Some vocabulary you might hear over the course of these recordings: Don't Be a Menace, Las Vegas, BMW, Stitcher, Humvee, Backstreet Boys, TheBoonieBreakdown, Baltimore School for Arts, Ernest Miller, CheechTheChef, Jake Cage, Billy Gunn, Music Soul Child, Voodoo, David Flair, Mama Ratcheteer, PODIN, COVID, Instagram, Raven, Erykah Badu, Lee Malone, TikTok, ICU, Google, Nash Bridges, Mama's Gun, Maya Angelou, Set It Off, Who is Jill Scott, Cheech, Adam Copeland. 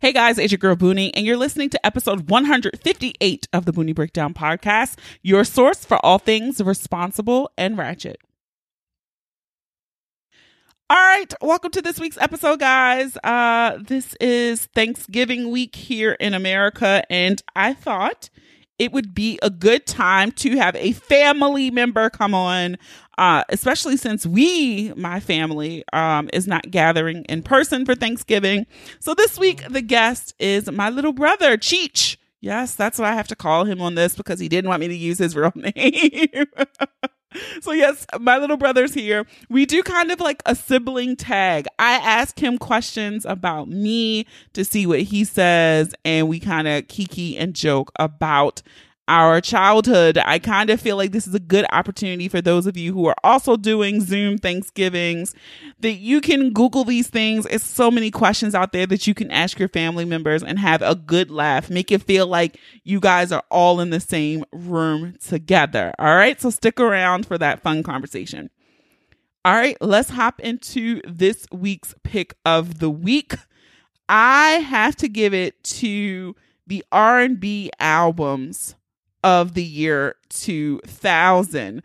Hey guys, it's your girl Boonie, and you're listening to episode 158 of the Boonie Breakdown podcast, your source for all things responsible and ratchet. All right, welcome to this week's episode, guys. This is Thanksgiving week here in America, and I thought it would be a good time to have a family member come on, especially since my family, is not gathering in person for Thanksgiving. So this week, the guest is my little brother, Cheech. Yes, that's what I have to call him on this because he didn't want me to use his real name. So yes, my little brother's here. We do kind of like a sibling tag. I ask him questions about me to see what he says, and we kind of kiki and joke about our childhood. I kind of feel like this is a good opportunity for those of you who are also doing Zoom Thanksgivings that you can Google these things. It's so many questions out there that you can ask your family members and have a good laugh. Make it feel like you guys are all in the same room together. All right. So stick around for that fun conversation. All right. Let's hop into this week's pick of the week. I have to give it to the R&B albums of the year 2000.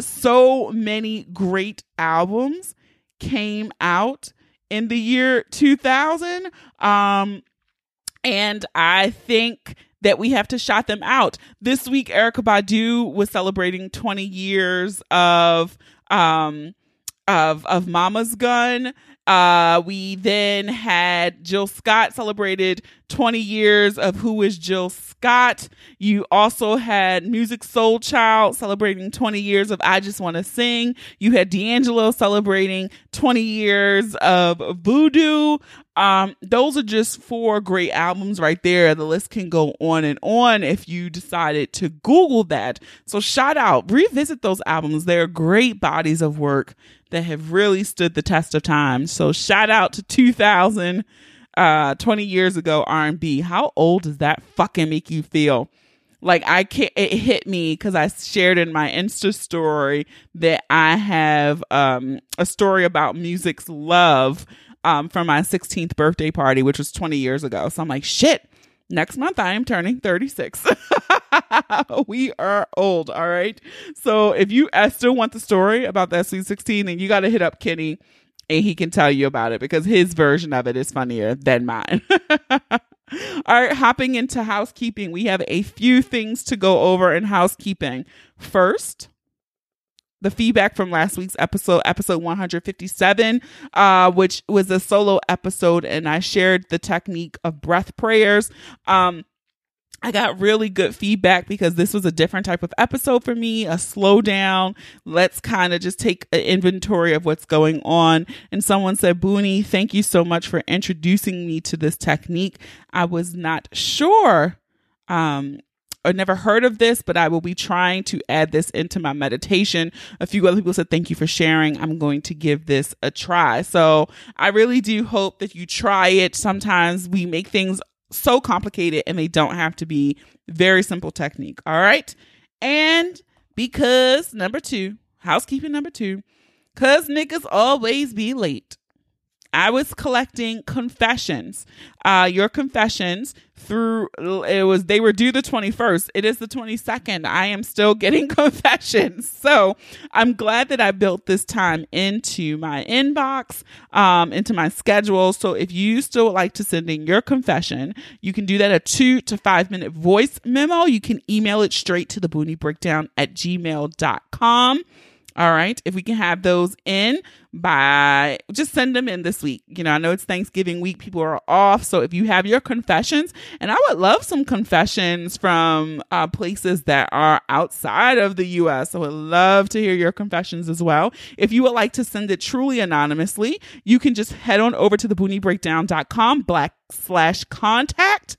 So many great albums came out in the year 2000. And I think that we have to shout them out. This week, Erykah Badu was celebrating 20 years of Mama's Gun. We then had Jill Scott celebrated 20 years of Who is Jill Scott. You also had Music Soul Child celebrating 20 years of I Just Want to Sing. You had D'Angelo celebrating 20 years of Voodoo. Those are just four great albums right there. The list can go on and on if you decided to Google that. So shout out, revisit those albums. They're great bodies of work that have really stood the test of time. So shout out to 2000, 20 years ago R&B. How old does that fucking make you feel? Like I can't, it hit me because I shared in my Insta story that I have a story about music's love from my 16th birthday party, which was 20 years ago. So I'm like, shit, next month I am turning 36. We are old. All right. So if you still want the story about that Sweet 16, then you got to hit up Kenny and he can tell you about it because his version of it is funnier than mine. All right. Hopping into housekeeping. We have a few things to go over in housekeeping. First, the feedback from last week's episode 157, which was a solo episode, and I shared the technique of breath prayers. I got really good feedback because this was a different type of episode for me, a slowdown. Let's kind of just take an inventory of what's going on. And someone said, Boonie, thank you so much for introducing me to this technique. I was not sure, or never heard of this, but I will be trying to add this into my meditation. A few other people said, thank you for sharing. I'm going to give this a try. So I really do hope that you try it. Sometimes we make things so complicated and they don't have to be. Very simple technique. All right. And because housekeeping number two, because niggas always be late. I was collecting confessions, your confessions they were due the 21st. It is the 22nd. I am still getting confessions. So I'm glad that I built this time into my inbox, into my schedule. So if you still would like to send in your confession, you can do that at 2 to 5 minute voice memo. You can email it straight to theboonieBreakdown@gmail.com. All right. If we can have those in by, just send them in this week. You know, I know it's Thanksgiving week. People are off. So if you have your confessions, and I would love some confessions from places that are outside of the U.S. I would love to hear your confessions as well. If you would like to send it truly anonymously, you can just head on over to theboonieBreakdown.com/contact.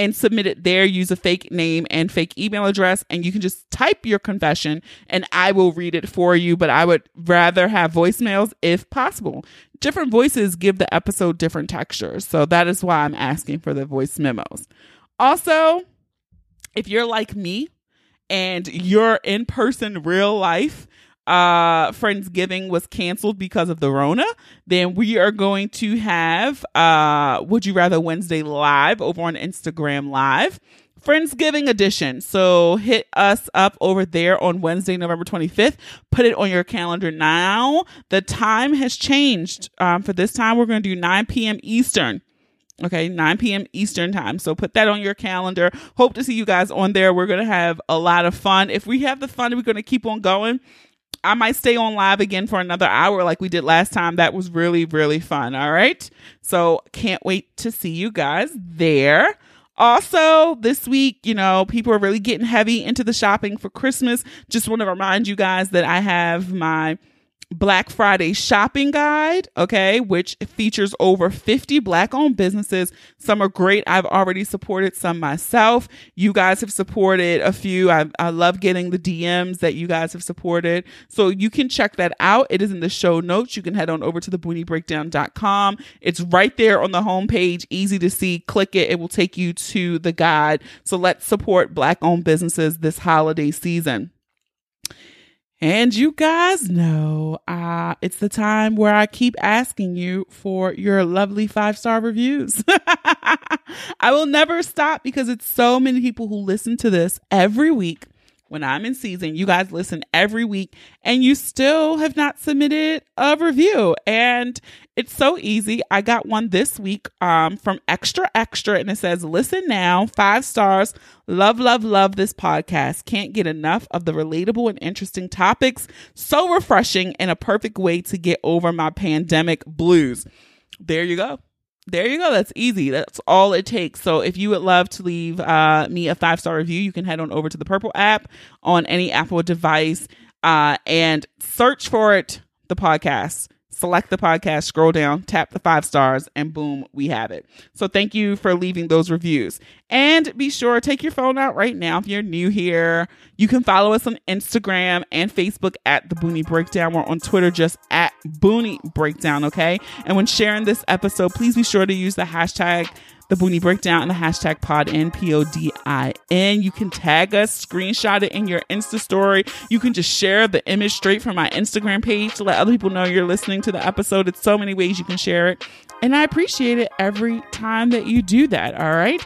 and submit it there. Use a fake name and fake email address, and you can just type your confession and I will read it for you. But I would rather have voicemails if possible. Different voices give the episode different textures. So that is why I'm asking for the voice memos. Also, if you're like me and you're in person real life, Friendsgiving was canceled because of the Rona. Then we are going to have Would You Rather Wednesday live over on Instagram Live. Friendsgiving edition. So hit us up over there on Wednesday, November 25th. Put it on your calendar now. The time has changed. For this time, we're going to do 9 p.m. Eastern. Okay, 9 p.m. Eastern time. So put that on your calendar. Hope to see you guys on there. We're going to have a lot of fun. If we have the fun, we're going to keep on going. I might stay on live again for another hour like we did last time. That was really, really fun. All right. So can't wait to see you guys there. Also, this week, you know, people are really getting heavy into the shopping for Christmas. Just want to remind you guys that I have my Black Friday shopping guide, okay, which features over 50 Black-owned businesses. Some are great. I've already supported some myself. You guys have supported a few. I love getting the DMs that you guys have supported. So you can check that out. It is in the show notes. You can head on over to theboonieBreakdown.com. It's right there on the homepage. Easy to see. Click it. It will take you to the guide. So let's support Black-owned businesses this holiday season. And you guys know, it's the time where I keep asking you for your lovely 5-star reviews. I will never stop because it's so many people who listen to this every week when I'm in season. You guys listen every week and you still have not submitted a review. And it's so easy. I got one this week from Extra Extra, and it says, listen now, 5 stars. Love, love, love this podcast. Can't get enough of the relatable and interesting topics. So refreshing and a perfect way to get over my pandemic blues. There you go. There you go. That's easy. That's all it takes. So if you would love to leave me a 5-star review, you can head on over to the Purple app on any Apple device and search for it, the podcast. Select the podcast, scroll down, tap the 5 stars, and boom, we have it. So thank you for leaving those reviews. And be sure, take your phone out right now if you're new here. You can follow us on Instagram and Facebook at The Boonie Breakdown. We're on Twitter just at Boonie Breakdown, okay? And when sharing this episode, please be sure to use the hashtag The Boonie Breakdown and the hashtag PODIN, PODIN. You can tag us, screenshot it in your Insta story. You can just share the image straight from my Instagram page to let other people know you're listening to the episode. It's so many ways you can share it. And I appreciate it every time that you do that, all right?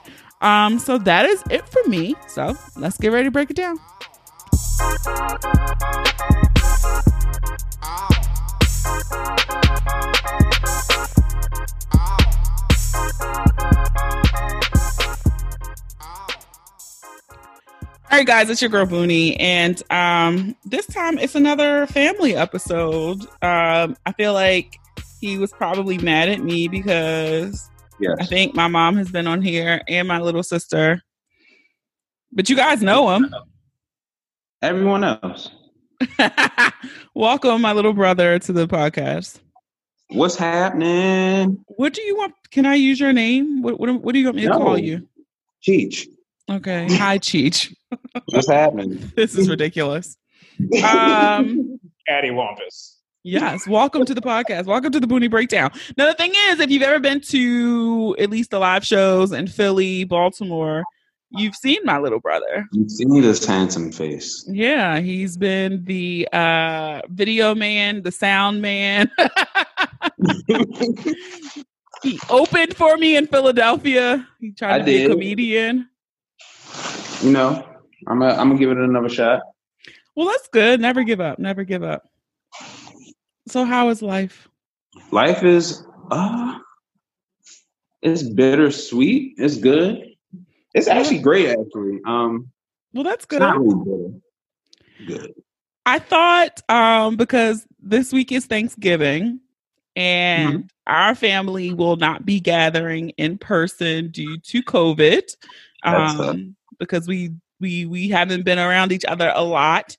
So that is it for me. So let's get ready to break it down. All right, guys, it's your girl Boonie, and this time it's another family episode. I feel like he was probably mad at me because I think my mom has been on here and my little sister. But you guys know him. Everyone else. Welcome, my little brother, to the podcast. What's happening? What do you want? Can I use your name? What do you want me to call you? Cheech. Okay. Hi, Cheech. What's happening? This is ridiculous. Addy Wampus. Yes. Welcome to the podcast. Welcome to the Boonie Breakdown. Now, the thing is, if you've ever been to at least the live shows in Philly, Baltimore, you've seen my little brother. You've seen this handsome face. Yeah. He's been the video man, the sound man. He opened for me in Philadelphia. He tried to be a comedian. You know, I'm gonna give it another shot. Well, that's good. Never give up. Never give up. So, how is life? Life is it's bittersweet. It's good. It's actually great, actually. Well, that's good. It's not really good. I thought because this week is Thanksgiving, and our family will not be gathering in person due to COVID. Because we haven't been around each other a lot.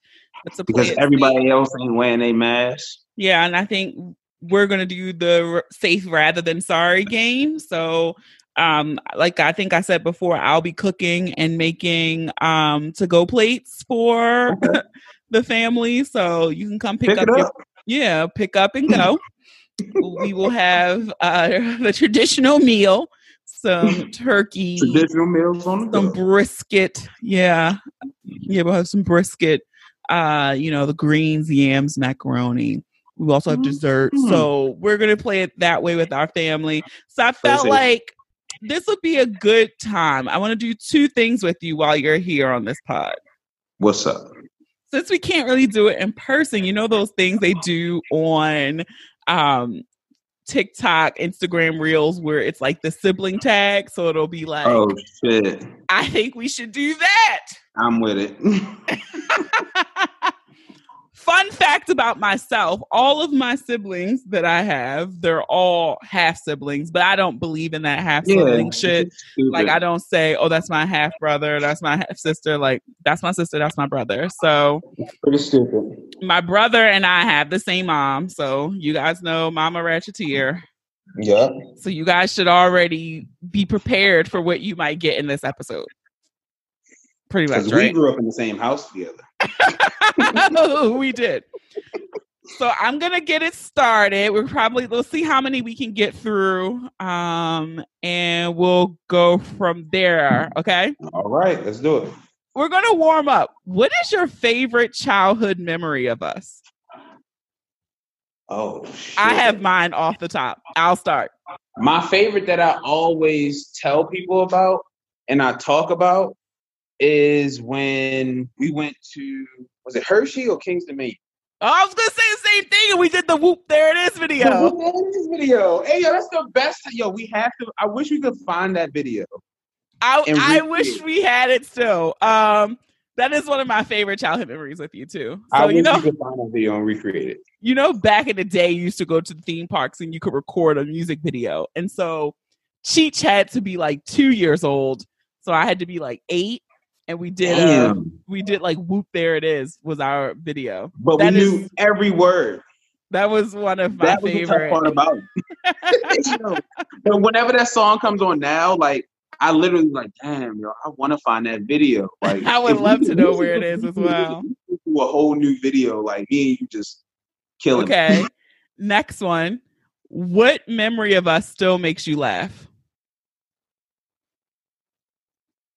Because everybody else ain't wearing a mask. Yeah, and I think we're going to do the safe rather than sorry game. So, like I think I said before, I'll be cooking and making to-go plates for the family. So you can come pick up. Yeah, pick up and go. We will have the traditional meal. Some turkey, traditional meals on some brisket. Yeah, we'll have some brisket, the greens, yams, macaroni. We also have dessert. Mm-hmm. So we're going to play it that way with our family. So I felt like this would be a good time. I want to do two things with you while you're here on this pod. What's up? Since we can't really do it in person, you know, those things they do on TikTok, Instagram Reels, where it's like the sibling tag. So it'll be like, oh shit, I think we should do that. I'm with it. Fun fact about myself, all of my siblings that I have, they're all half siblings, but I don't believe in that half sibling shit. Like, I don't say, oh, that's my half brother, that's my half sister. Like, that's my sister, that's my brother. So, it's pretty stupid. My brother and I have the same mom. So, you guys know Mama Ratcheteer. Yeah. So, you guys should already be prepared for what you might get in this episode. Pretty much, right? We grew up in the same house together. We did. So I'm gonna get it started. We'll see how many we can get through, and we'll go from there. Okay. All right, let's do it. We're gonna warm up. What is your favorite childhood memory of us? Oh, shit. I have mine off the top. I'll start. My favorite that I always tell people about and I talk about is when we went to, was it Hershey or Kingston, Maine? Oh, I was going to say the same thing, and we did the Whoop There It Is video. Hey, yo, that's the best. Yo, we have to, I wish we could find that video. I wish we had it still. That is one of my favorite childhood memories with you, too. So, I wish we could find that video and recreate it. You know, back in the day, you used to go to the theme parks, and you could record a music video. And so, Cheech had to be, like, 2 years old. So, I had to be, like, 8. And we did, like Whoop There It Is was our video. But we knew every word. That was one of my favorite. That was the tough part about it. But whenever that song comes on now, like, I literally like, damn, yo, I want to find that video. Like, I would love to know where it is as well. Do a whole new video, like me and you just killing. Okay, next one. What memory of us still makes you laugh?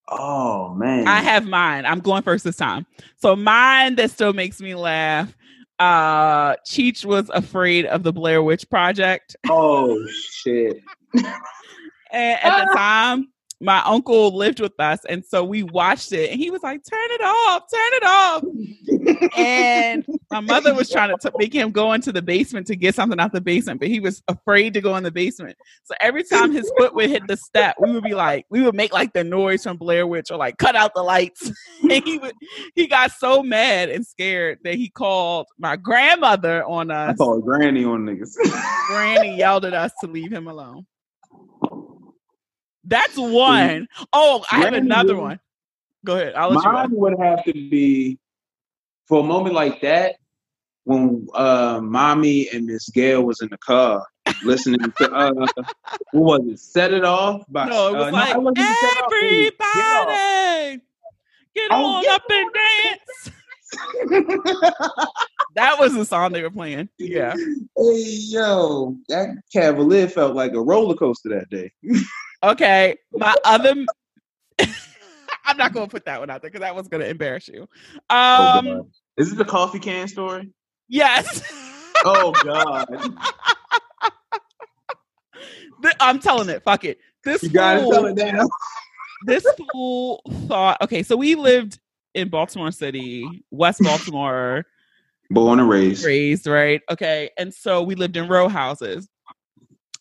Oh, man. I have mine. I'm going first this time. So mine that still makes me laugh. Cheech was afraid of the Blair Witch Project. Oh, shit. And at the time, my uncle lived with us. And so we watched it. And he was like, turn it off. Turn it off. And my mother was trying to make him go into the basement to get something out the basement. But he was afraid to go in the basement. So every time his foot would hit the step, we would make like the noise from Blair Witch or like cut out the lights. And he got so mad and scared that he called my grandmother on us. I called Granny on niggas. Granny yelled at us to leave him alone. That's one. Oh, I have another one. Go ahead. I'll let you. Mine would have to be for a moment like that when Mommy and Miss Gail was in the car listening to what was it? Set It Off by everybody get on up and dance. That was the song they were playing. Yeah. Hey yo, that Cavalier felt like a roller coaster that day. Okay, my other... I'm not going to put that one out there because that one's going to embarrass you. Is it the coffee can story? Yes. Oh, God. I'm telling it. Fuck it. You got to tell it now. This fool thought... Okay, so we lived in Baltimore City, West Baltimore. Born and raised. Right? Okay, and so we lived in row houses.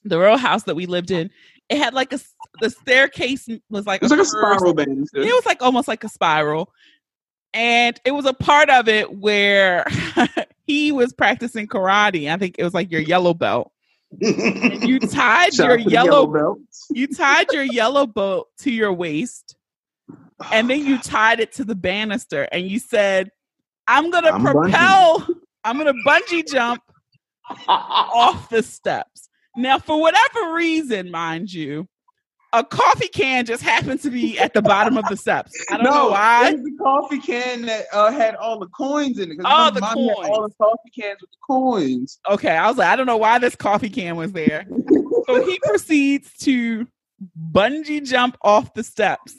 The row house that we lived in... It had like the staircase was like... It was like a spiral band. It was like almost like a spiral. And it was a part of it where he was practicing karate. I think it was like your yellow belt. And you tied your yellow belt. You tied your yellow belt to your waist. And then you tied it to the banister. And you said, I'm going to bungee jump off the steps. Now, for whatever reason, mind you, a coffee can just happened to be at the bottom of the steps. I don't know why. It was the coffee can that had all the coins in it. All the coins. All the coffee cans with the coins. Okay, I was like, I don't know why this coffee can was there. So he proceeds to bungee jump off the steps.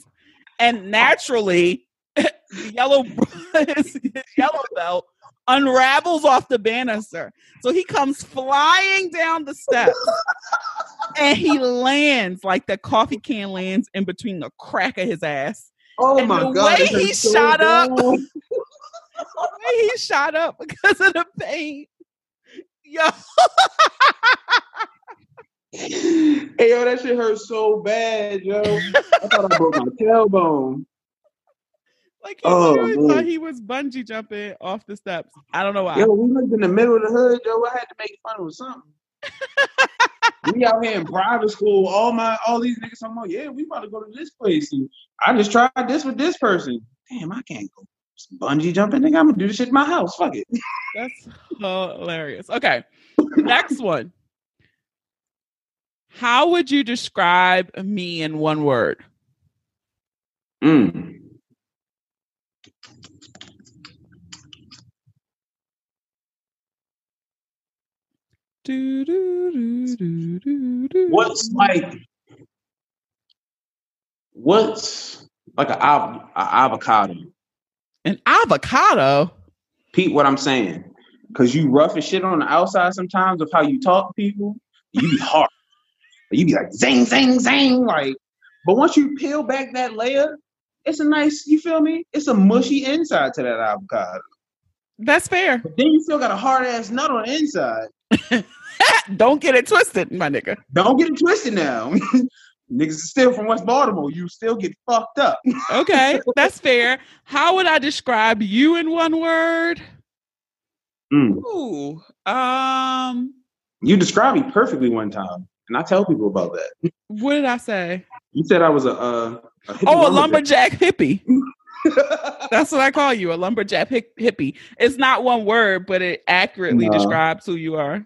And naturally, his yellow belt unravels off the banister. So he comes flying down the steps and he lands like the coffee can lands in between the crack of his ass. Oh and my the God. Way he so shot bad. Up, the way he shot up because of the pain. Yo. Hey, yo, that shit hurt so bad, yo. I thought I broke my tailbone. Like, he thought he was bungee jumping off the steps. I don't know why. Yo, we lived in the middle of the hood, yo. I had to make fun of something. We out here in private school. All these niggas, I'm like, yeah, we about to go to this place. And I just tried this with this person. Damn, I can't go bungee jumping. Nigga, I'm going to do this shit in my house. Fuck it. That's hilarious. Okay, next one. How would you describe me in one word? What's like an avocado? An avocado? Pete, what I'm saying. Because you rough as shit on the outside sometimes of how you talk to people. You be hard. You be like, zing, zing, zing. Like, but once you peel back that layer, it's a nice, you feel me? It's a mushy inside to that avocado. That's fair. But then you still got a hard-ass nut on the inside. Don't get it twisted, my nigga. Don't get it twisted now. Niggas is still from West Baltimore. You still get fucked up. Okay, that's fair. How would I describe you in one word? You described me perfectly one time, and I tell people about that. What did I say? You said I was a lumberjack hippie. That's what I call you, a lumberjack hippie. It's not one word, but it accurately describes who you are.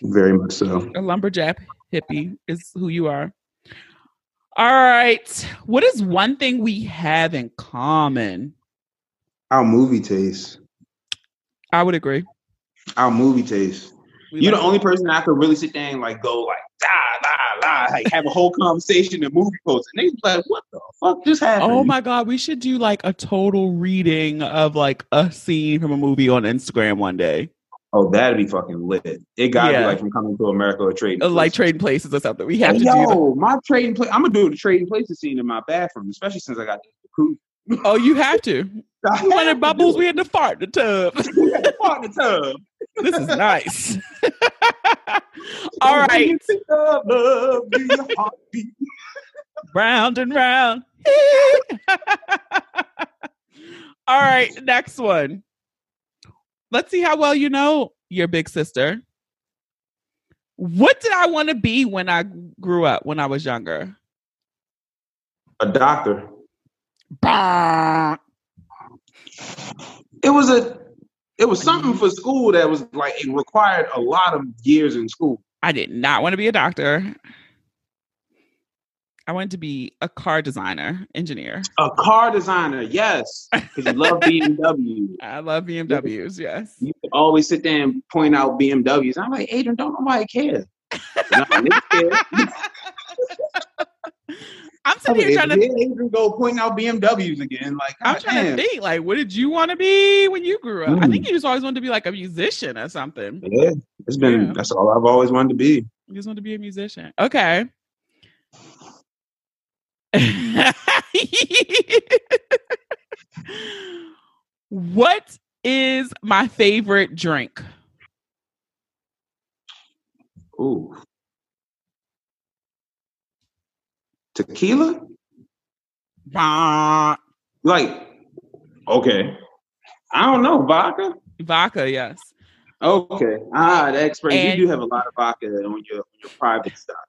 Very much so. A lumberjack hippie is who you are. All right. What is one thing we have in common? Our movie taste. I would agree. Our movie taste. You're the only person I could really sit there and like go like, like have a whole conversation and movie post. And they be like, what the fuck just happened? Oh my God, we should do like a total reading of like a scene from a movie on Instagram one day. Oh, that'd be fucking lit. It got me like from Coming to America or Trading Places or something. We have to do that. My Trading Place. I'm gonna do the Trading Places scene in my bathroom, especially since I got the coop. Oh, you have to. We wanted bubbles, we had to fart in the tub. We had to fart in the tub. This is nice. All right. Round and round. All right, next one. Let's see how well you know your big sister. What did I want to be when I grew up, when I was younger? A doctor. Bah. It was something for school that was like, it required a lot of years in school. I did not want to be a doctor. I wanted to be a car designer, engineer. A car designer, yes. Because you love BMW. I love BMWs, yes. You always sit there and point out BMWs. I'm like, Adrian, don't nobody care. I'm sitting here trying to go pointing out BMWs again. Like I'm trying to think, like, what did you want to be when you grew up? I think you just always wanted to be like a musician or something. Yeah, that's all I've always wanted to be. You just wanted to be a musician. Okay. What is my favorite drink? Ooh. Tequila? Like, okay. I don't know. Vodka? Vodka, yes. Okay. The expert. And you do have a lot of vodka on your private stock.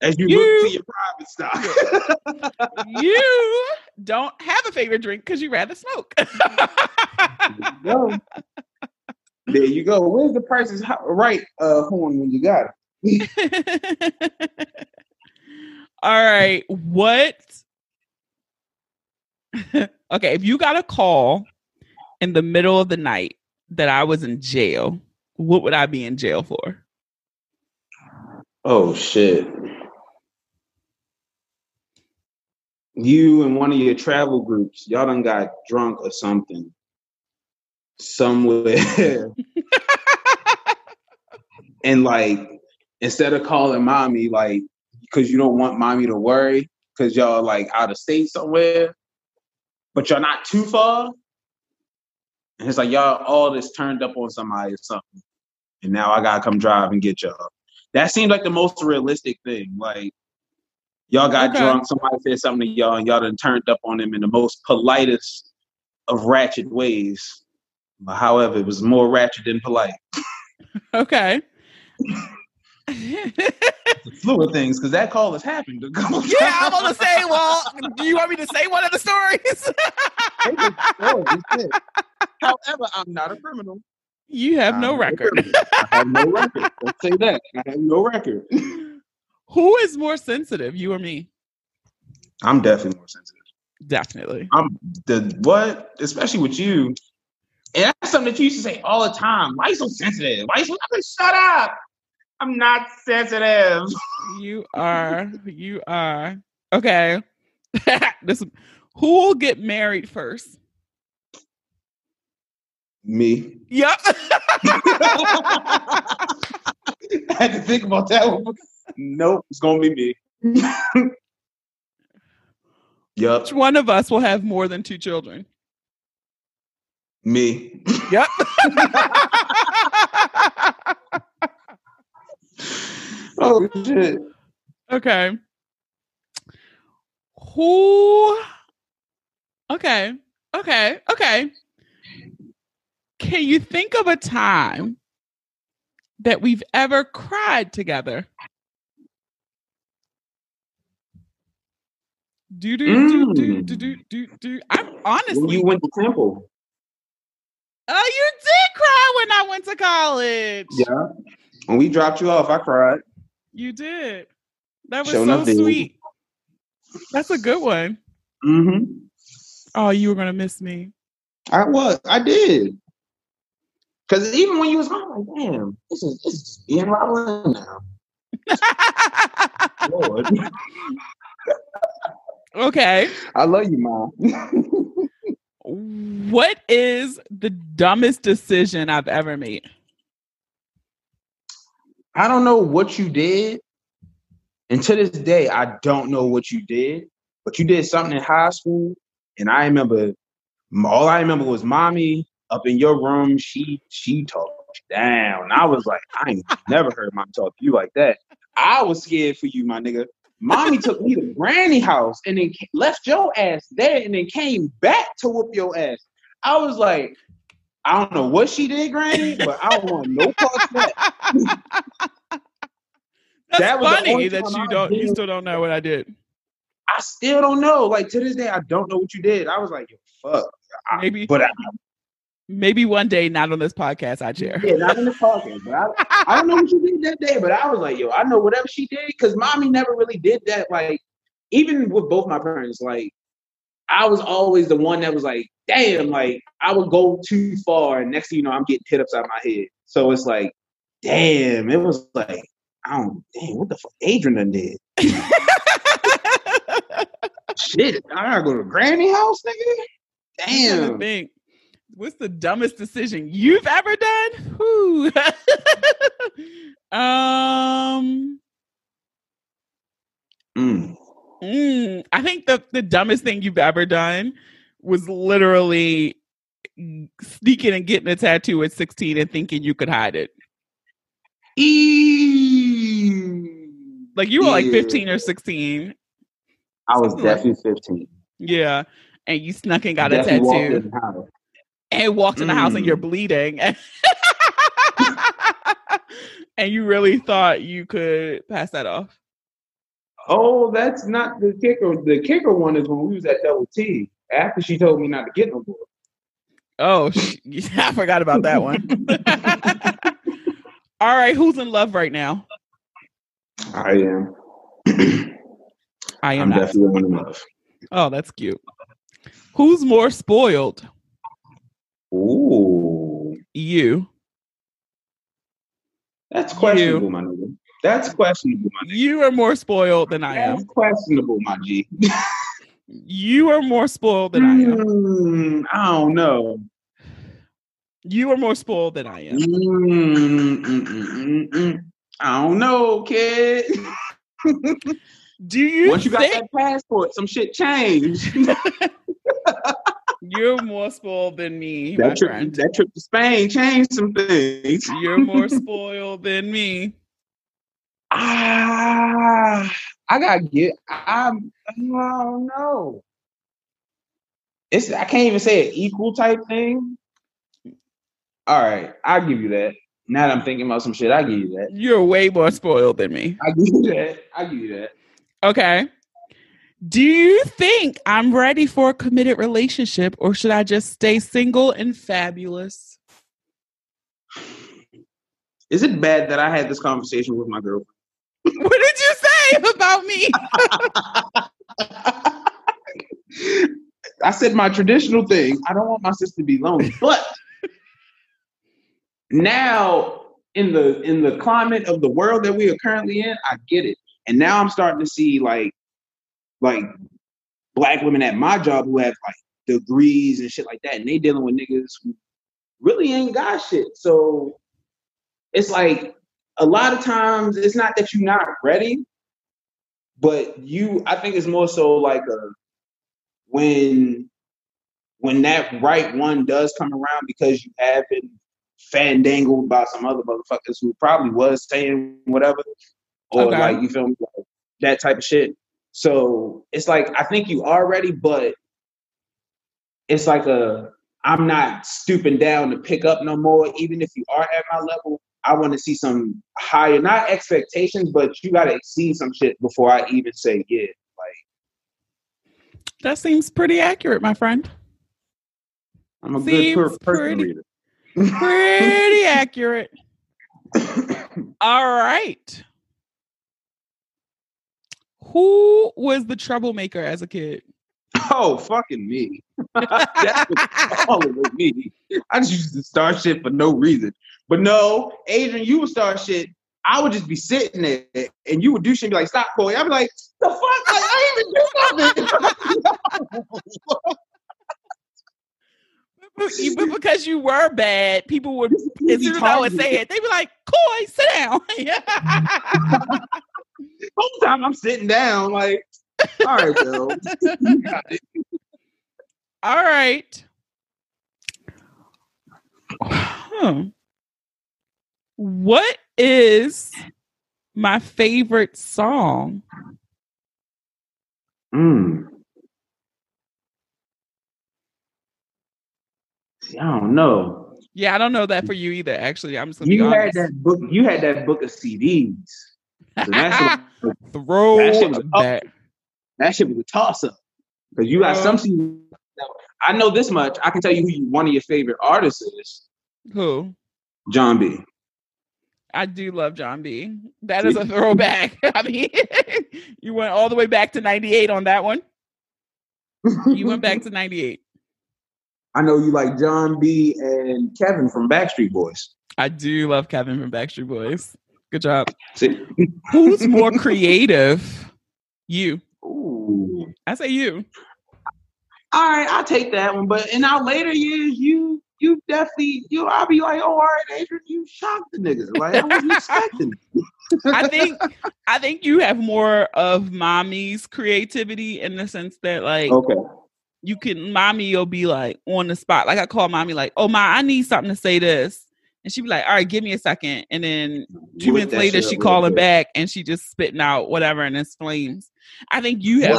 As you look to your private stock. You don't have a favorite drink because you rather smoke. There you go. Where's the Price Is Right horn when you got it? All right, what? Okay, if you got a call in the middle of the night that I was in jail, what would I be in jail for? Oh, shit. you and one of your travel groups, y'all done got drunk or something somewhere. And like, instead of calling mommy, like, because you don't want mommy to worry, because y'all like out of state somewhere, but y'all not too far. And it's like, y'all all just turned up on somebody or something. And now I gotta come drive and get y'all. That seemed like the most realistic thing. Like, y'all got drunk, somebody said something to y'all, and y'all done turned up on them in the most politest of ratchet ways. But however, it was more ratchet than polite. Okay. The fluid of things, because that call has happened. Yeah, I'm gonna say, well, do you want me to say one of the stories? However, I'm not a criminal. You have no record. I have no record. Let's say that. I have no record. Who is more sensitive, you or me? I'm definitely more sensitive. Definitely. I'm the what? Especially with you. And that's something that you used to say all the time. Why are you so sensitive? Why are you so like, shut up? I'm not sensitive. You are. You are. Okay. Who will get married first? Me. Yep. I had to think about that one. Nope, it's gonna be me. Yep. Which one of us will have more than 2 children? Me. Yep. Oh shit. Okay. Who? Okay. Okay. Okay. Can you think of a time that we've ever cried together? Do do do do do do do. I'm honestly. When you went to Temple. Oh, you did cry when I went to college. Yeah, when we dropped you off, I cried. You did. That was so sweet. That's a good one. Mm-hmm. Oh, you were gonna miss me. I was. I did. Because even when you was home, like, damn, this is just being where I was now. Lord. Okay. I love you, Mom. What is the dumbest decision I've ever made? I don't know what you did. And to this day, I don't know what you did. But you did something in high school. And I remember, all I remember was mommy up in your room. She talked down. I was like, I ain't never heard mom talk to you like that. I was scared for you, my nigga. Mommy took me to granny house and then left your ass there and then came back to whoop your ass. I was like, I don't know what she did, granny, but I don't want no part of that. That's that was funny that you still don't know what I did. I still don't know. Like, to this day, I don't know what you did. I was like, fuck. Maybe one day, not on this podcast, I share. Yeah, not on this podcast. But I don't know what you did that day, but I was like, yo, I know whatever she did, because mommy never really did that. Like, even with both my parents, like, I was always the one that was like, damn, like, I would go too far, and next thing you know, I'm getting hit upside my head. So it's like, damn, it was like, what the fuck Adrian done did? Shit, I gotta go to granny house, nigga? Damn. What's the dumbest decision you've ever done? Woo. I think the dumbest thing you've ever done was literally sneaking and getting a tattoo at 16 and thinking you could hide it. Like, you were like 15 or 16. I was definitely 15. Yeah. And you snuck and got a tattoo. And walked in the house and you're bleeding. And you really thought you could pass that off. Oh, that's not the kicker. The kicker one is when we was at Double T after she told me not to get no more. Oh, I forgot about that one. All right. Who's in love right now? I am. I'm definitely in love. Oh, that's cute. Who's more spoiled? Ooh. You. That's questionable, my nigga. That's questionable, my nigga. You are more spoiled than I am. That's questionable, my G. You are more spoiled than I am. I don't know. You are more spoiled than I am. I don't know, kid. Do you Once you got that passport, some shit changed. You're more spoiled than me. That trip to Spain changed some things. You're more spoiled than me. I don't know. I can't even say an equal type thing. All right, I'll give you that. Now that I'm thinking about some shit, I give you that. You're way more spoiled than me. I give you that. Okay. Do you think I'm ready for a committed relationship, or should I just stay single and fabulous? Is it bad that I had this conversation with my girlfriend? What did you say about me? I said my traditional thing. I don't want my sister to be lonely. But now in the climate of the world that we are currently in, I get it. And now I'm starting to see like black women at my job who have like degrees and shit like that, and they dealing with niggas who really ain't got shit. So it's like a lot of times it's not that you're not ready, but I think it's more so like when that right one does come around, because you have been fandangled by some other motherfuckers who probably was saying whatever, or okay, like, you feel me, like that type of shit. So it's like, I think you are ready, but it's like I'm not stooping down to pick up no more. Even if you are at my level, I want to see some higher, not expectations, but you got to exceed some shit before I even say, yeah. Like, that seems pretty accurate, my friend. I'm a good person reader. Pretty accurate. All right. Who was the troublemaker as a kid? Oh, fucking me. That's what's calling with me. I just used to start shit for no reason. But no, Adrian, you would start shit. I would just be sitting there and you would do shit and be like, stop, Corey. I'd be like, the fuck? Like, I didn't even do nothing. But because you were bad, people would, as soon as I would say it, they'd be like, Coy, sit down. Whole time I'm sitting down, like, all right, bro. All right. Huh. What is my favorite song? I don't know. Yeah, I don't know that for you either. Actually, I'm just gonna be honest. You had that book of CDs. So that shit was, that shit was a toss up. Because you got some CDs. I know this much. I can tell you one of your favorite artists is. Who? John B. I do love John B. That is a throwback. I mean, you went all the way back to 98 on that one. You went back to 98. I know you like John B. and Kevin from Backstreet Boys. I do love Kevin from Backstreet Boys. Good job. See? Who's more creative? You. Ooh. I say you. All right, I'll take that one. But in our later years, you definitely, I'll be like, oh, all right, Adrian, you shocked the niggas. Like, I wasn't expecting it. I think you have more of mommy's creativity in the sense that, like, okay, you can, mommy will be like on the spot. Like I call mommy like, oh my, I need something to say this. And she'd be like, all right, give me a second. And then 2 minutes later, she calling back and she just spitting out whatever and it's flames. I think you have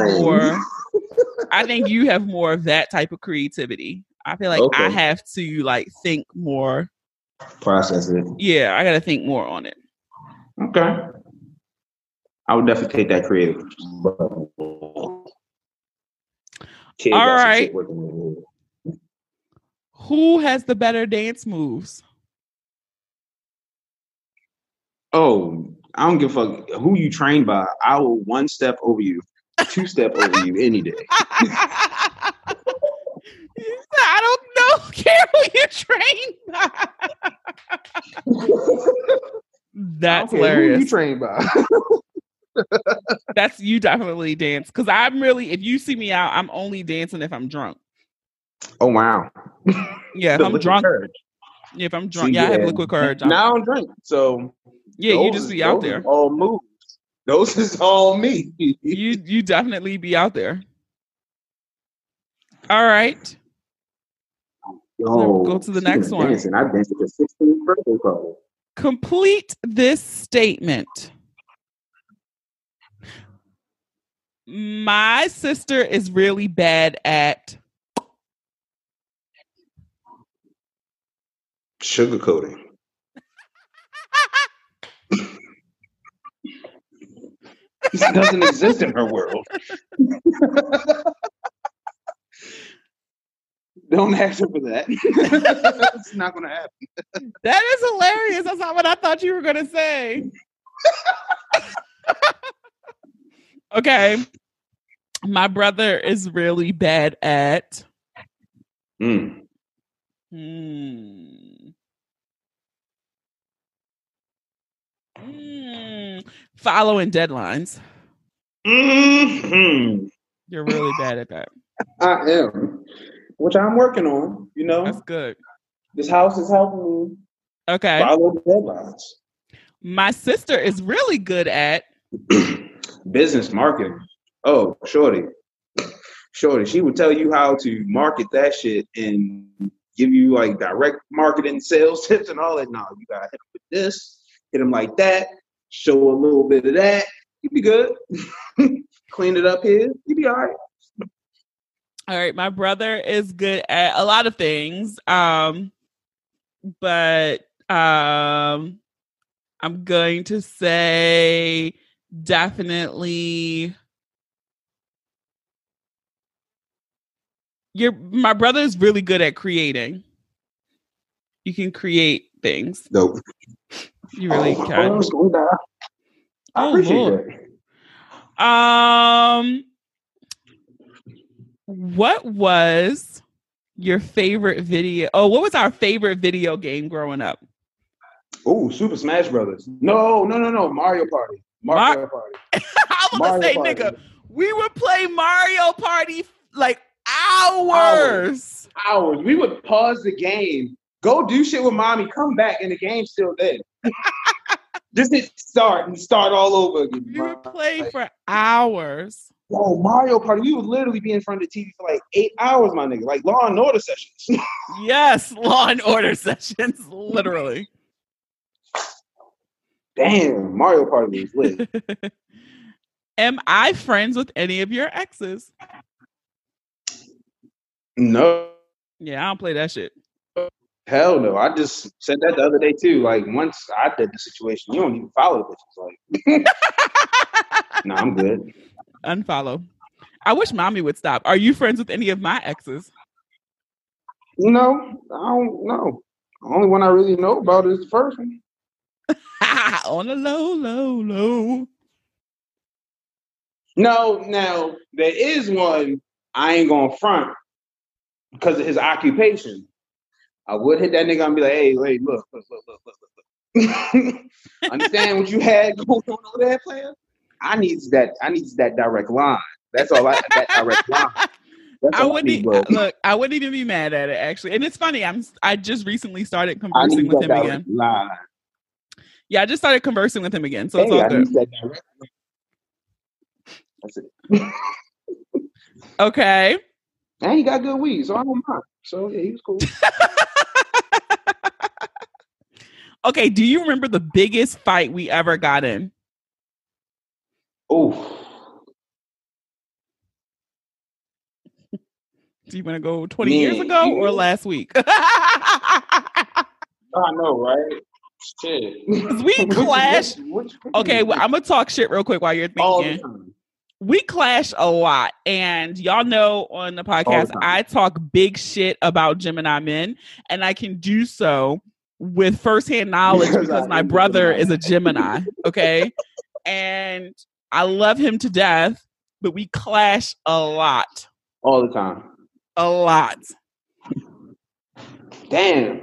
more of that type of creativity. I feel like I have to like think more. Process it. Yeah, I got to think more on it. Okay. I would definitely take that creative. Kid, all right. Who has the better dance moves? Oh, I don't give a fuck who you trained by. I will one step over you, two step over you any day. I don't know, care who you trained by. That's hilarious. Who you trained by? That's, you definitely dance, because I'm really, if you see me out, I'm only dancing if I'm drunk. Oh wow. Yeah, if I'm drunk. Courage. Yeah, if I'm drunk, see, yeah, I have liquid courage. Now I don't drink, so yeah, you just be out there. All moves. Those is all me. You definitely be out there. All right. Oh, go to the next one. Dancing. I've danced to 16 birthday parties. Complete this statement. My sister is really bad at sugarcoating. This doesn't exist in her world. Don't ask her for that. It's not going to happen. That is hilarious. That's not what I thought you were going to say. Okay. My brother is really bad at... following deadlines. Mm-hmm. You're really bad at that. I am. Which I'm working on, you know. That's good. This house is helping me. Okay. Follow deadlines. My sister is really good at business marketing. Oh, shorty. Shorty, she would tell you how to market that shit and give you like direct marketing sales tips and all that. No, you gotta hit them with this, hit them like that, show a little bit of that. You'd be good. Clean it up here. You'd be all right. All right. My brother is good at a lot of things. But I'm going to say definitely my brother is really good at creating. You can create things. Nope. You really can. I appreciate it. What was your favorite video? Oh, what was our favorite video game growing up? Oh, Super Smash Brothers. No. Mario Party. Mario Party. I want to say, Party. Nigga, we would play Mario Party like hours. We would pause the game, go do shit with mommy, come back, and the game's still there. Just hit start and start all over again. We would play for hours. Oh, Mario Party. We would literally be in front of the TV for like 8 hours, my nigga. Like Law and Order sessions. Yes, Law and Order sessions, literally. Damn, Mario Party is lit. Am I friends with any of your exes? No. Yeah, I don't play that shit. Hell no. I just said that the other day too. Like once I did the situation, you don't even follow the bitches. Like, no, I'm good. Unfollow. I wish mommy would stop. Are you friends with any of my exes? No, I don't know. The only one I really know about is the first one. On the low. No, now there is one I ain't gonna front because of his occupation. I would hit that nigga and be like, hey, look. Understand what you had going on over there, player? I need that direct line. That's all that direct line. I wouldn't even be mad at it actually. And it's funny, I just recently started conversing with him again. Line. Yeah, I just started conversing with him again. So it's all good. That's it. Okay. And he got good weed, so I don't mind. So yeah, he was cool. Okay, do you remember the biggest fight we ever got in? Oh. Do you want to go 20 years ago or last week? I know, right? Shit. Because we clashed. Okay, well, I'm going to talk shit real quick while you're thinking. We clash a lot. And y'all know on the podcast, I talk big shit about Gemini men. And I can do so with firsthand knowledge because my brother is a Gemini. Okay? And I love him to death, but we clash a lot. All the time. A lot. Damn.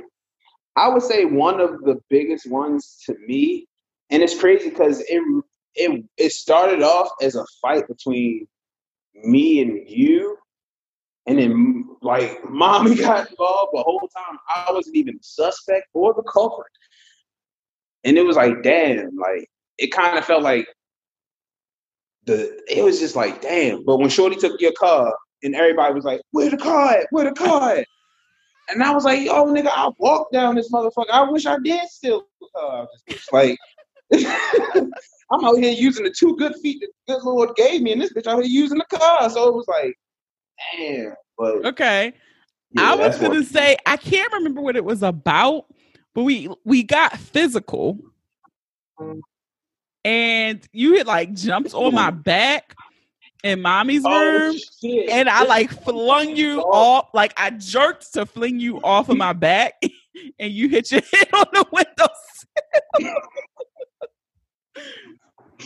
I would say one of the biggest ones to me, and it's crazy because it it started off as a fight between me and you. And then, like, Mommy got involved the whole time. I wasn't even the suspect or the culprit. And it was like, damn, like, it kind of felt like it was just like, damn. But when Shorty took your car and everybody was like, where the car at? Where the car at? And I was like, oh, nigga, I walked down this motherfucker. I wish I did steal the car. Like, I'm out here using the 2 good feet that the good Lord gave me, and this bitch out here using the car. So it was like, damn. But okay, yeah, I was gonna say I can't remember what it was about, but we got physical, and you had like jumped on my back in Mommy's room, shit. And I like flung you off, like I jerked to fling you off of my back, and you hit your head on the windowsill.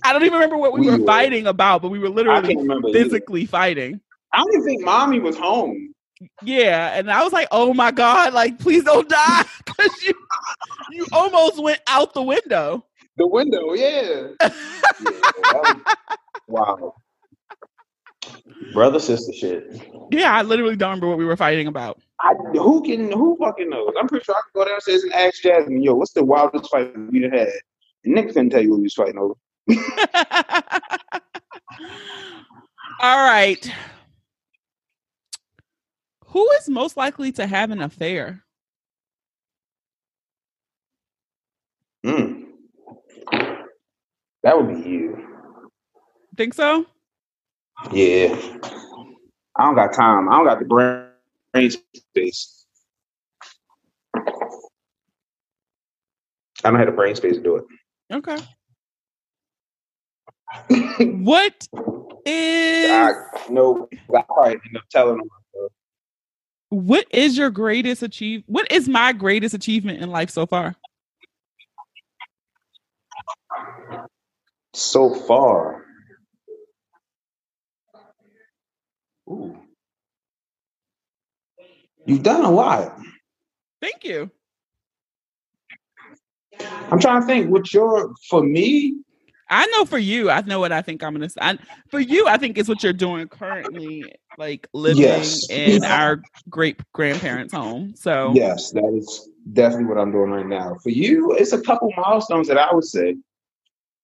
I don't even remember what we were fighting about, but we were literally physically fighting. I don't even think Mommy was home. Yeah, and I was like, oh my God, like, please don't die, because you almost went out the window. The window, yeah. Wow. Brother, sister shit. Yeah, I literally don't remember what we were fighting about. Who fucking knows? I'm pretty sure I can go downstairs and ask Jasmine, yo, what's the wildest fight we've had? And Nick's gonna tell you what we was fighting over. All right. Who is most likely to have an affair? That would be you. Think so? Yeah. I don't got time. I don't got the brain space. I don't have the brain space to do it. Okay. What is... I probably end up telling them. What is my greatest achievement in life so far? So far. Ooh. You've done a lot. Thank you. I'm trying to think for me. I know for you, I know what I think I'm going to say. For you, I think it's what you're doing currently, like living in our great-grandparents' home. So yes, that is definitely what I'm doing right now. For you, it's a couple milestones that I would say.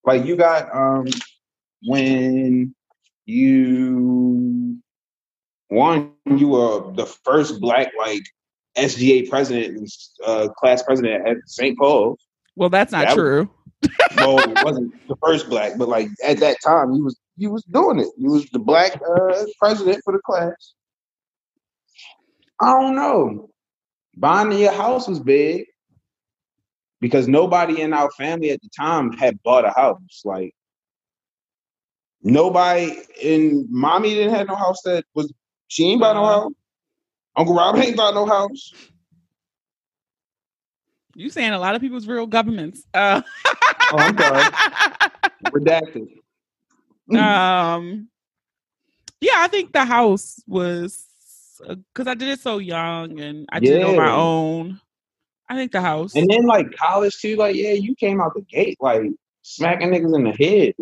Like you got when you were the first Black SGA president, class president at St. Paul's. Well, that's not true. No, it wasn't the first Black, but at that time, you was doing it. You was the Black president for the class. I don't know. Buying your house was big because nobody in our family at the time had bought a house. Like nobody in Mommy didn't have no house. She ain't buy no house. Uncle Rob ain't buy no house. You saying a lot of people's real governments. Oh, I'm sorry. Redacted. Yeah, I think the house was because I did it so young and I did it on my own. I think the house. And then college too, you came out the gate, smacking niggas in the head.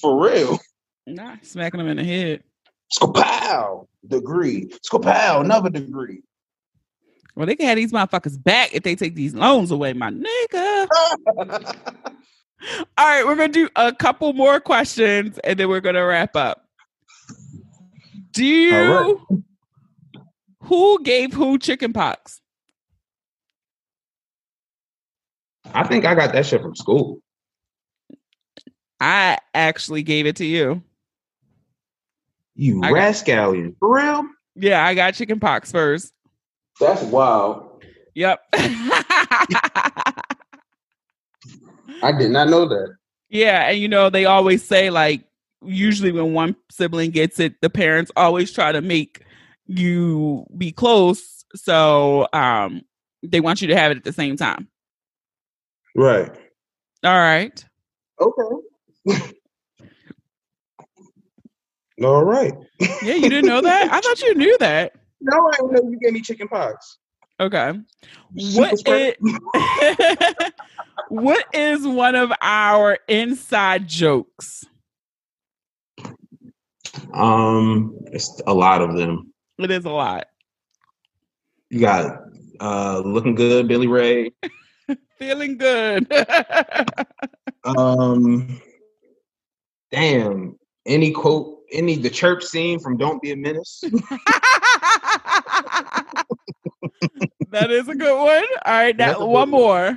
For real. Nah, smacking them in the head. Skopow! Degree. Skopow, another degree. Well, they can have these motherfuckers back if they take these loans away, my nigga. All right, we're going to do a couple more questions, and then we're going to wrap up. Who gave who chicken pox? I think I got that shit from school. I actually gave it to you. You rascallion. For real? Yeah, I got chicken pox first. That's wild. Yep. I did not know that. Yeah, and they always say usually when one sibling gets it, the parents always try to make you be close, so they want you to have it at the same time. Right. All right. Okay. All right. Yeah, you didn't know that? I thought you knew that. No, I didn't know you gave me chicken pox. Okay. What is one of our inside jokes? It's a lot of them. It is a lot. You got looking good, Billy Ray. Feeling good. Damn. Any quote, the church scene from Don't Be a Menace. That is a good one. All right, that one more.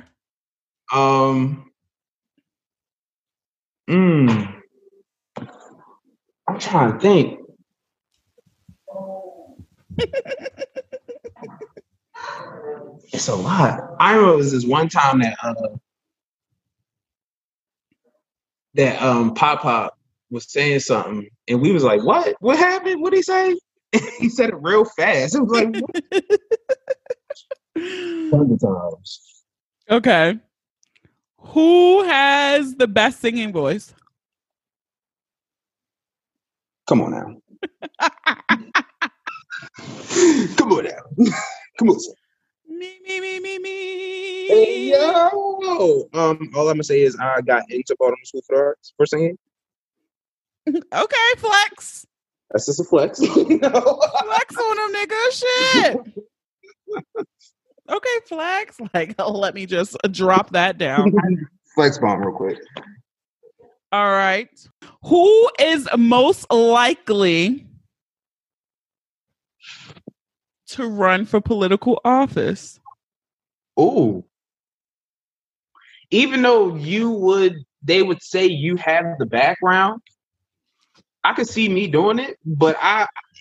I'm trying to think. It's a lot. I remember it was this one time that Pop was saying something, and we was like, "What? What happened? What did he say?" He said it real fast. It was like, what? 100 times. Okay. Who has the best singing voice? Come on now. Come on now. Come on, sir. Me. Hey, yo. All I'm going to say is I got into Baltimore School for Arts for singing. Okay, flex. That's just a flex. No. Flex on them, nigga. Shit. Okay, flex. Like, let me just drop that down. Flex bomb real quick. All right. Who is most likely to run for political office? Oh. Even though they would say you have the background, I could see me doing it, but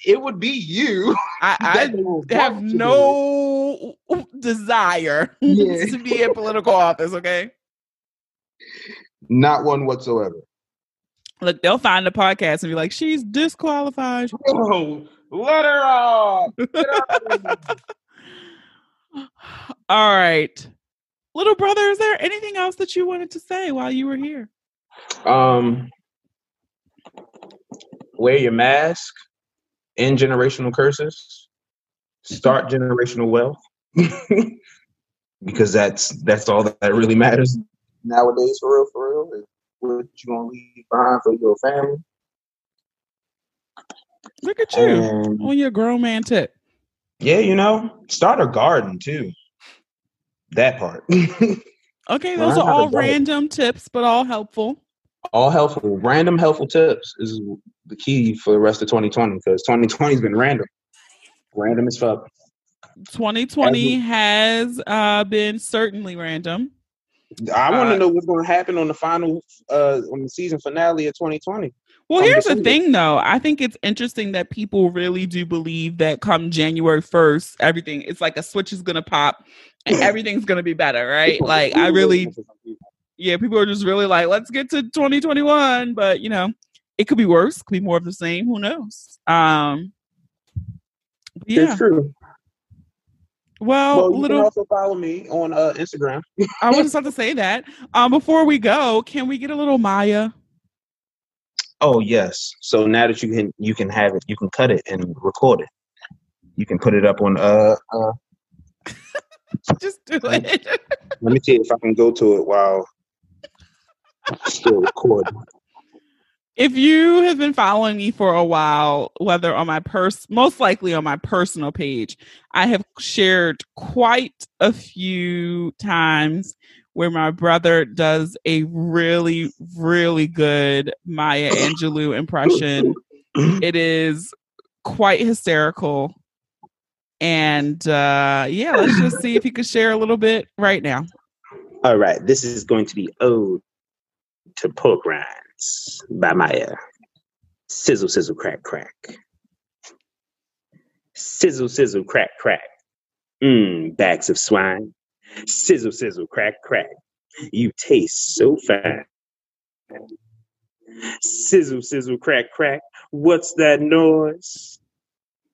it would be you. I have no desire to be in political office, okay? Not one whatsoever. Look, they'll find the podcast and be like, she's disqualified. Oh, let her off. All right. Little brother, is there anything else that you wanted to say while you were here? Wear your mask, end generational curses, start generational wealth, because that's all that really matters nowadays, for real, is what you gonna leave behind for your family. Look at you on your grown man tip. Yeah, start a garden too. That part. Okay, those are all random tips, but all helpful. All helpful, random helpful tips is the key for the rest of 2020, because 2020 has been random as fuck. 2020 has been certainly random. I want to know what's going to happen on the final, on the season finale of 2020. Well, here's the thing, though. I think it's interesting that people really do believe that come January 1st, it's like a switch is going to pop and everything's going to be better, right? Like, people are just really like, let's get to 2021. But, it could be worse. It could be more of the same. Who knows? Yeah. It's true. Well, you can also follow me on Instagram. I was just about to say that. Before we go, can we get a little Maya? Oh, yes. So now that you can have it, you can cut it and record it. You can put it up on... Just do it. Let me see if I can go to it while I'm still recording. If you have been following me for a while, whether on my most likely on my personal page, I have shared quite a few times where my brother does a really, really good Maya Angelou impression. It is quite hysterical. And let's just see if you could share a little bit right now. All right. This is going to be Ode to Pork Rinds by Maya. Sizzle, sizzle, crack, crack. Sizzle, sizzle, crack, crack. Bags of swine. Sizzle, sizzle, crack, crack. You taste so fine. Sizzle, sizzle, crack, crack. What's that noise?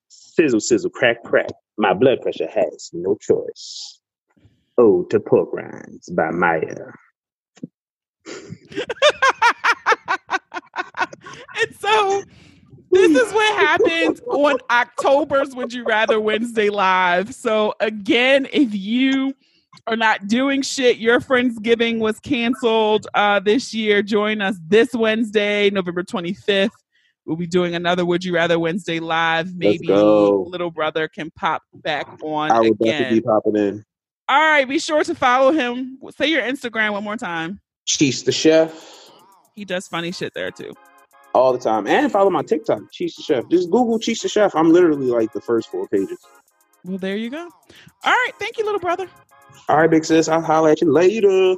Sizzle, sizzle, crack, crack. My blood pressure has no choice. Ode to Pork Rinds by Maya. And so This is what happens on October's Would You Rather Wednesday Live. So again, if you are not doing shit, your Friendsgiving was canceled this year. Join us this Wednesday, November 25th. We'll be doing another Would You Rather Wednesday Live. Maybe Little Brother can pop back on again. I would definitely be popping in. All right. Be sure to follow him. Say your Instagram one more time. Cheech the Chef. He does funny shit there too. All the time. And follow my TikTok, Cheech the Chef. Just Google Cheech the Chef. I'm literally like the first 4 pages. Well, there you go. All right. Thank you, little brother. All right, big sis. I'll holler at you later.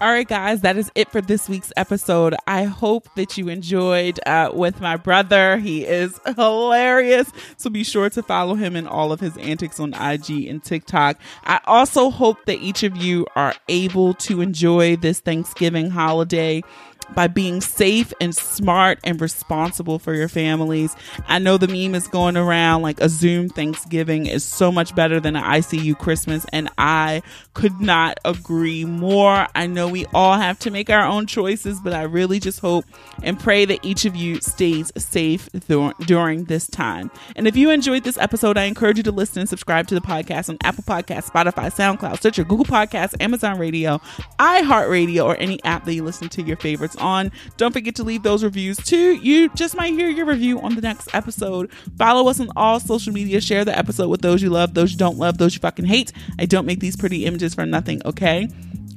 All right, guys, that is it for this week's episode. I hope that you enjoyed with my brother. He is hilarious. So be sure to follow him and all of his antics on IG and TikTok. I also hope that each of you are able to enjoy this Thanksgiving holiday by being safe and smart and responsible for your families. I know the meme is going around like a Zoom Thanksgiving is so much better than an ICU Christmas, and I could not agree more. I know we all have to make our own choices, but I really just hope and pray that each of you stays safe during this time. And if you enjoyed this episode, I encourage you to listen and subscribe to the podcast on Apple Podcasts, Spotify, SoundCloud, Stitcher, Google Podcasts, Amazon Radio, iHeartRadio, or any app that you listen to your favorites on. Don't forget to leave those reviews too. You just might hear your review on the next episode. Follow us on all social media. Share the episode with those you love, those you don't love, those you fucking hate. I don't make these pretty images for nothing, okay?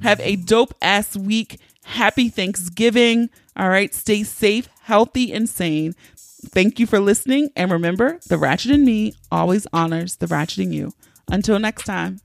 Have a dope ass week. Happy Thanksgiving. All right. Stay safe, healthy, and sane. Thank you for listening. And remember, the ratchet in me always honors the ratchet in you. Until next time.